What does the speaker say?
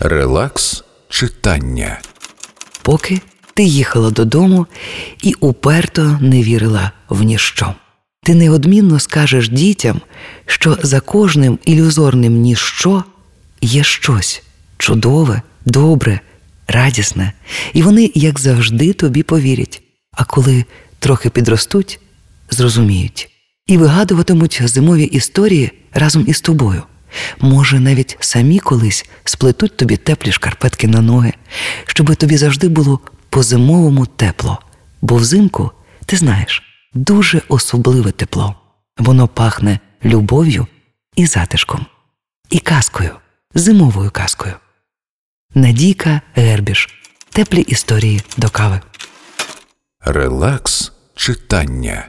Релакс читання. Поки ти їхала додому і уперто не вірила в ніщо. Ти неодмінно скажеш дітям, що за кожним ілюзорним ніщо є щось чудове, добре, радісне. І вони, як завжди, тобі повірять. А коли трохи підростуть, зрозуміють. І вигадуватимуть зимові історії разом із тобою. Може, навіть самі колись сплетуть тобі теплі шкарпетки на ноги, щоби тобі завжди було по-зимовому тепло. Бо взимку, ти знаєш, дуже особливе тепло. Воно пахне любов'ю і затишком. І казкою, зимовою казкою. Надійка Гербіш. Теплі історії до кави. Релакс читання.